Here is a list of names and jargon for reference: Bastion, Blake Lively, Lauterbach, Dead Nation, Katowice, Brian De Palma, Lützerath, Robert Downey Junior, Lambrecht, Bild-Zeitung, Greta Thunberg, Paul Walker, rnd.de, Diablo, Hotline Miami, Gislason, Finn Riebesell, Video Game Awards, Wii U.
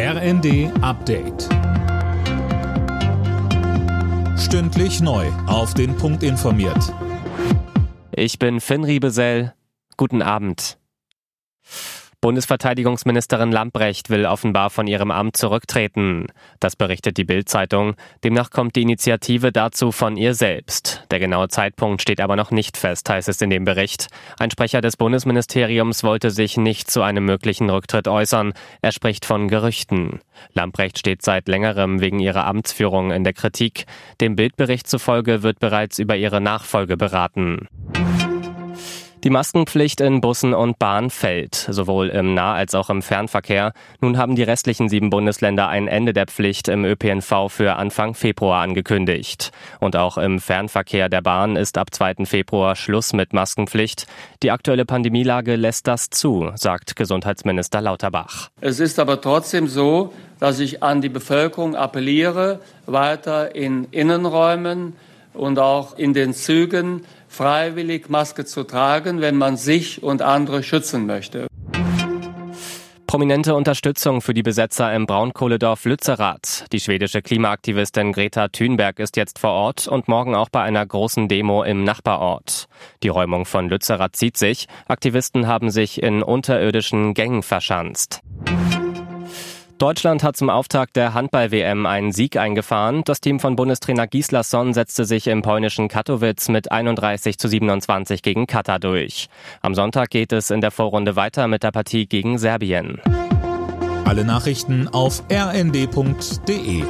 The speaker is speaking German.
RND Update. Stündlich neu auf den Punkt informiert. Ich bin Finn Riebesell. Guten Abend. Bundesverteidigungsministerin Lambrecht will offenbar von ihrem Amt zurücktreten. Das berichtet die Bild-Zeitung. Demnach kommt die Initiative dazu von ihr selbst. Der genaue Zeitpunkt steht aber noch nicht fest, heißt es in dem Bericht. Ein Sprecher des Bundesministeriums wollte sich nicht zu einem möglichen Rücktritt äußern. Er spricht von Gerüchten. Lambrecht steht seit längerem wegen ihrer Amtsführung in der Kritik. Dem Bild-Bericht zufolge wird bereits über ihre Nachfolge beraten. Die Maskenpflicht in Bussen und Bahn fällt, sowohl im Nah- als auch im Fernverkehr. Nun haben die restlichen 7 Bundesländer ein Ende der Pflicht im ÖPNV für Anfang Februar angekündigt. Und auch im Fernverkehr der Bahn ist ab 2. Februar Schluss mit Maskenpflicht. Die aktuelle Pandemielage lässt das zu, sagt Gesundheitsminister Lauterbach. Es ist aber trotzdem so, dass ich an die Bevölkerung appelliere, weiter in Innenräumen und auch in den Zügen freiwillig Maske zu tragen, wenn man sich und andere schützen möchte. Prominente Unterstützung für die Besetzer im Braunkohledorf Lützerath. Die schwedische Klimaaktivistin Greta Thunberg ist jetzt vor Ort und morgen auch bei einer großen Demo im Nachbarort. Die Räumung von Lützerath zieht sich. Aktivisten haben sich in unterirdischen Gängen verschanzt. Deutschland hat zum Auftakt der Handball-WM einen Sieg eingefahren. Das Team von Bundestrainer Gislason setzte sich im polnischen Katowice mit 31:27 gegen Katar durch. Am Sonntag geht es in der Vorrunde weiter mit der Partie gegen Serbien. Alle Nachrichten auf rnd.de.